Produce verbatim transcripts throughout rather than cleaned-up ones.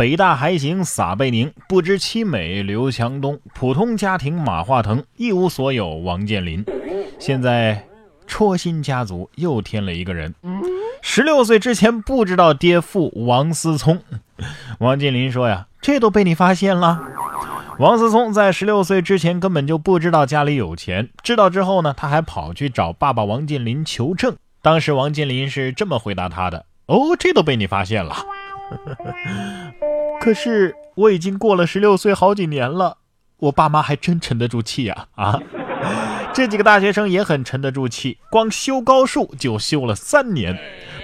北大还行撒贝宁，不知其美刘强东，普通家庭马化腾，一无所有王健林。现在戳心家族又添了一个人，十六岁之前不知道爹父王思聪。王健林说呀，这都被你发现了。王思聪在十六岁之前根本就不知道家里有钱，知道之后呢，他还跑去找爸爸王健林求证。当时王健林是这么回答他的，哦，这都被你发现了。可是我已经过了十六岁好几年了，我爸妈还真沉得住气啊啊！这几个大学生也很沉得住气，光修高数就修了三年。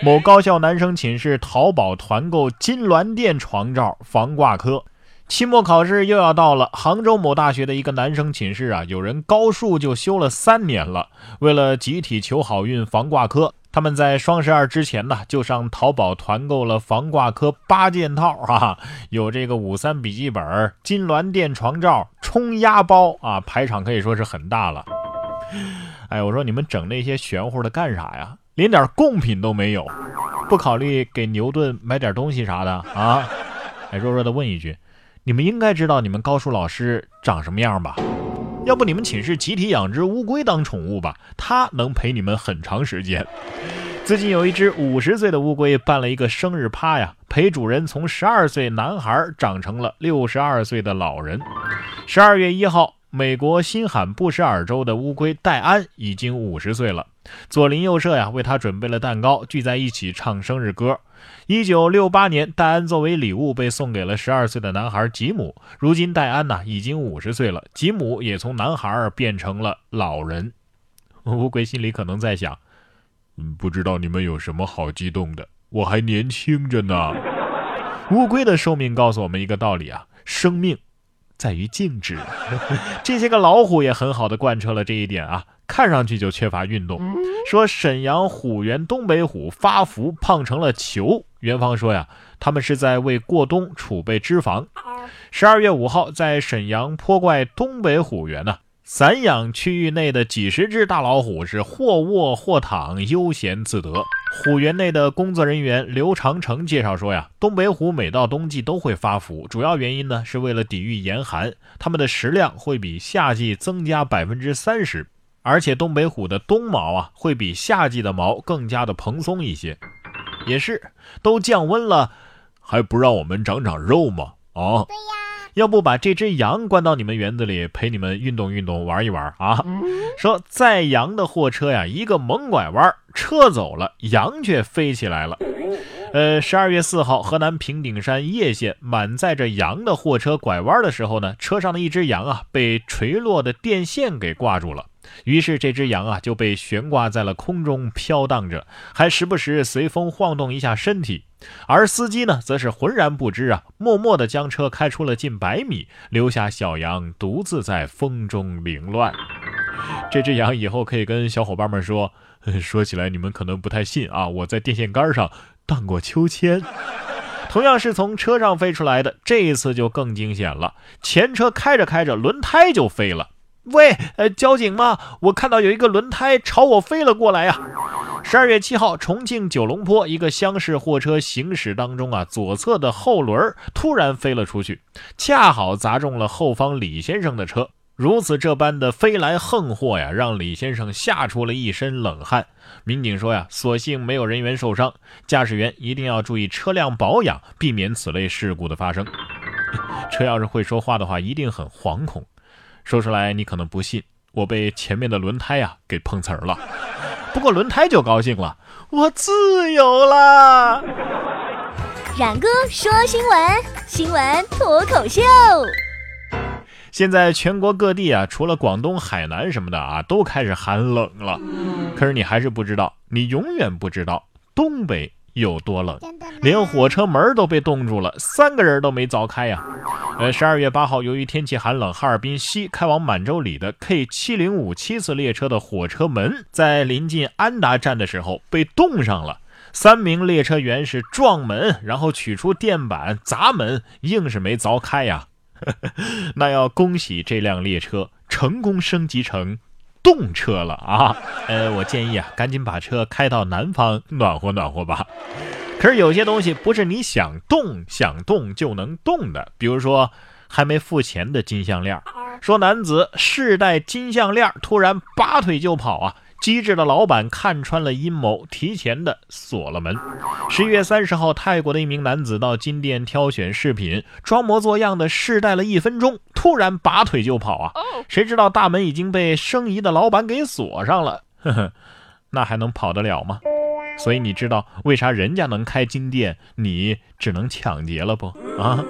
某高校男生寝室淘宝团购金銮殿床罩防挂科。期末考试又要到了，杭州某大学的一个男生寝室啊，有人高数就修了三年了。为了集体求好运防挂科，他们在双十二之前呢，就上淘宝团购了防挂科八件套啊，有这个五三笔记本、金銮殿床罩、冲压包啊，排场可以说是很大了。哎，我说你们整那些玄乎的干啥呀？连点贡品都没有，不考虑给牛顿买点东西啥的啊？哎，弱弱的问一句。你们应该知道你们高数老师长什么样吧？要不你们寝室集体养只乌龟当宠物吧，它能陪你们很长时间。最近有一只五十岁的乌龟办了一个生日趴呀，陪主人从十二岁男孩长成了六十二岁的老人。十二月一号，美国新罕布什尔州的乌龟戴安已经五十岁了，左邻右舍呀为他准备了蛋糕，聚在一起唱生日歌。一九六八年，戴安作为礼物被送给了十二岁的男孩吉姆。如今戴安呢已经五十岁了，吉姆也从男孩变成了老人。乌龟心里可能在想，嗯，不知道你们有什么好激动的，我还年轻着呢。乌龟的寿命告诉我们一个道理啊，生命在于静止。这些个老虎也很好的贯彻了这一点啊，看上去就缺乏运动。说沈阳虎园东北虎发福胖成了球，园方说呀，他们是在为过冬储备脂肪。十二月五号，在沈阳坡怪东北虎园呢、啊，散养区域内的几十只大老虎是或卧或躺，悠闲自得。虎园内的工作人员刘长成介绍说呀，东北虎每到冬季都会发福，主要原因呢是为了抵御严寒，它们的食量会比夏季增加 百分之三十， 而且东北虎的冬毛啊会比夏季的毛更加的蓬松一些。也是都降温了，还不让我们长长肉吗？哦，对呀，要不把这只羊关到你们园子里，陪你们运动运动，玩一玩啊！说载羊的货车呀，一个猛拐弯，车走了，羊却飞起来了。呃，十二月四号，河南平顶山叶县满载着羊的货车拐弯的时候呢，车上的一只羊啊，被垂落的电线给挂住了。于是这只羊啊就被悬挂在了空中飘荡着，还时不时随风晃动一下身体。而司机呢则是浑然不知啊，默默地将车开出了近百米，留下小羊独自在风中凌乱。这只羊以后可以跟小伙伴们说，说起来你们可能不太信啊，我在电线杆上荡过秋千。同样是从车上飞出来的，这一次就更惊险了，前车开着开着轮胎就飞了。喂，呃，交警吗？我看到有一个轮胎朝我飞了过来呀、啊！十二月七号，重庆九龙坡一个厢式货车行驶当中啊，左侧的后轮突然飞了出去，恰好砸中了后方李先生的车。如此这般的飞来横祸呀，让李先生吓出了一身冷汗。民警说呀，所幸没有人员受伤，驾驶员一定要注意车辆保养，避免此类事故的发生。车要是会说话的话，一定很惶恐。说出来你可能不信，我被前面的轮胎啊给碰瓷儿了。不过轮胎就高兴了，我自由啦！冉哥说新闻，新闻脱口秀。现在全国各地啊，除了广东、海南什么的啊，都开始寒冷了。可是你还是不知道，你永远不知道东北有多冷，连火车门都被冻住了，三个人都没凿开呀、啊。呃，十二月八号，由于天气寒冷，哈尔滨西开往满洲里的 K七零五七 次列车的火车门在临近安达站的时候被冻上了。三名列车员是撞门，然后取出电板砸门，硬是没凿开呀。那要恭喜这辆列车成功升级成冻车了啊！呃，我建议啊，赶紧把车开到南方暖和暖和吧。可是有些东西不是你想动想动就能动的，比如说还没付钱的金项链。说男子试戴金项链突然拔腿就跑啊，机智的老板看穿了阴谋，提前的锁了门。十一月三十号，泰国的一名男子到金店挑选饰品，装模作样的试戴了一分钟，突然拔腿就跑啊，谁知道大门已经被生疑的老板给锁上了。呵呵，那还能跑得了吗？所以你知道为啥人家能开金店，你只能抢劫了不啊？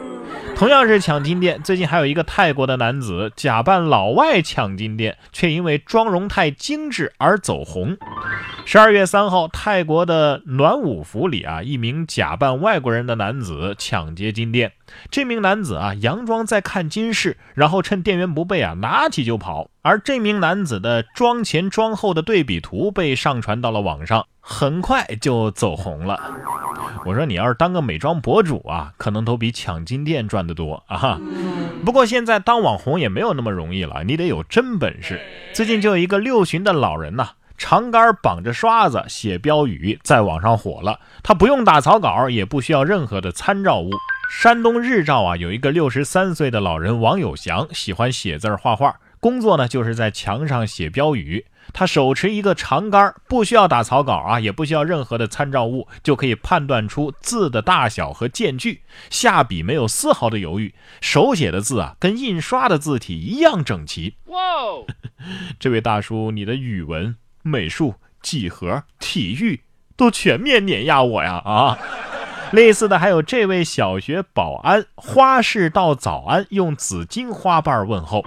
同样是抢金店，最近还有一个泰国的男子假扮老外抢金店，却因为妆容太精致而走红。十二月三号，泰国的暖武府里啊，一名假扮外国人的男子抢劫金店。这名男子啊，佯装在看金饰，然后趁店员不备啊，拿起就跑。而这名男子的妆前妆后的对比图被上传到了网上，很快就走红了。我说你要是当个美妆博主啊，可能都比抢金店赚得多啊。不过现在当网红也没有那么容易了，你得有真本事。最近就有一个六旬的老人呐、啊，长杆绑着刷子写标语，在网上火了。他不用打草稿，也不需要任何的参照物。山东日照啊，有一个六十三岁的老人王友祥，喜欢写字画画，工作呢就是在墙上写标语。他手持一个长杆，不需要打草稿啊，也不需要任何的参照物，就可以判断出字的大小和间距，下笔没有丝毫的犹豫，手写的字啊跟印刷的字体一样整齐。哇哦，这位大叔，你的语文、美术、几何、体育都全面碾压我呀啊！类似的还有这位小学保安，花市道早安，用紫荆花瓣问候。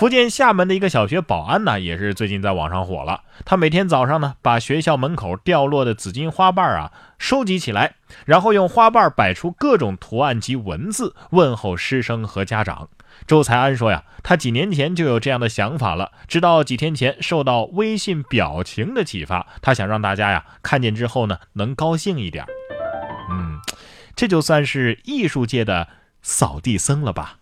福建厦门的一个小学保安呢，也是最近在网上火了。他每天早上呢，把学校门口掉落的紫荆花瓣啊收集起来，然后用花瓣摆出各种图案及文字，问候师生和家长。周才安说呀，他几年前就有这样的想法了，直到几天前受到微信表情的启发，他想让大家呀看见之后呢，能高兴一点。嗯，这就算是艺术界的扫地僧了吧。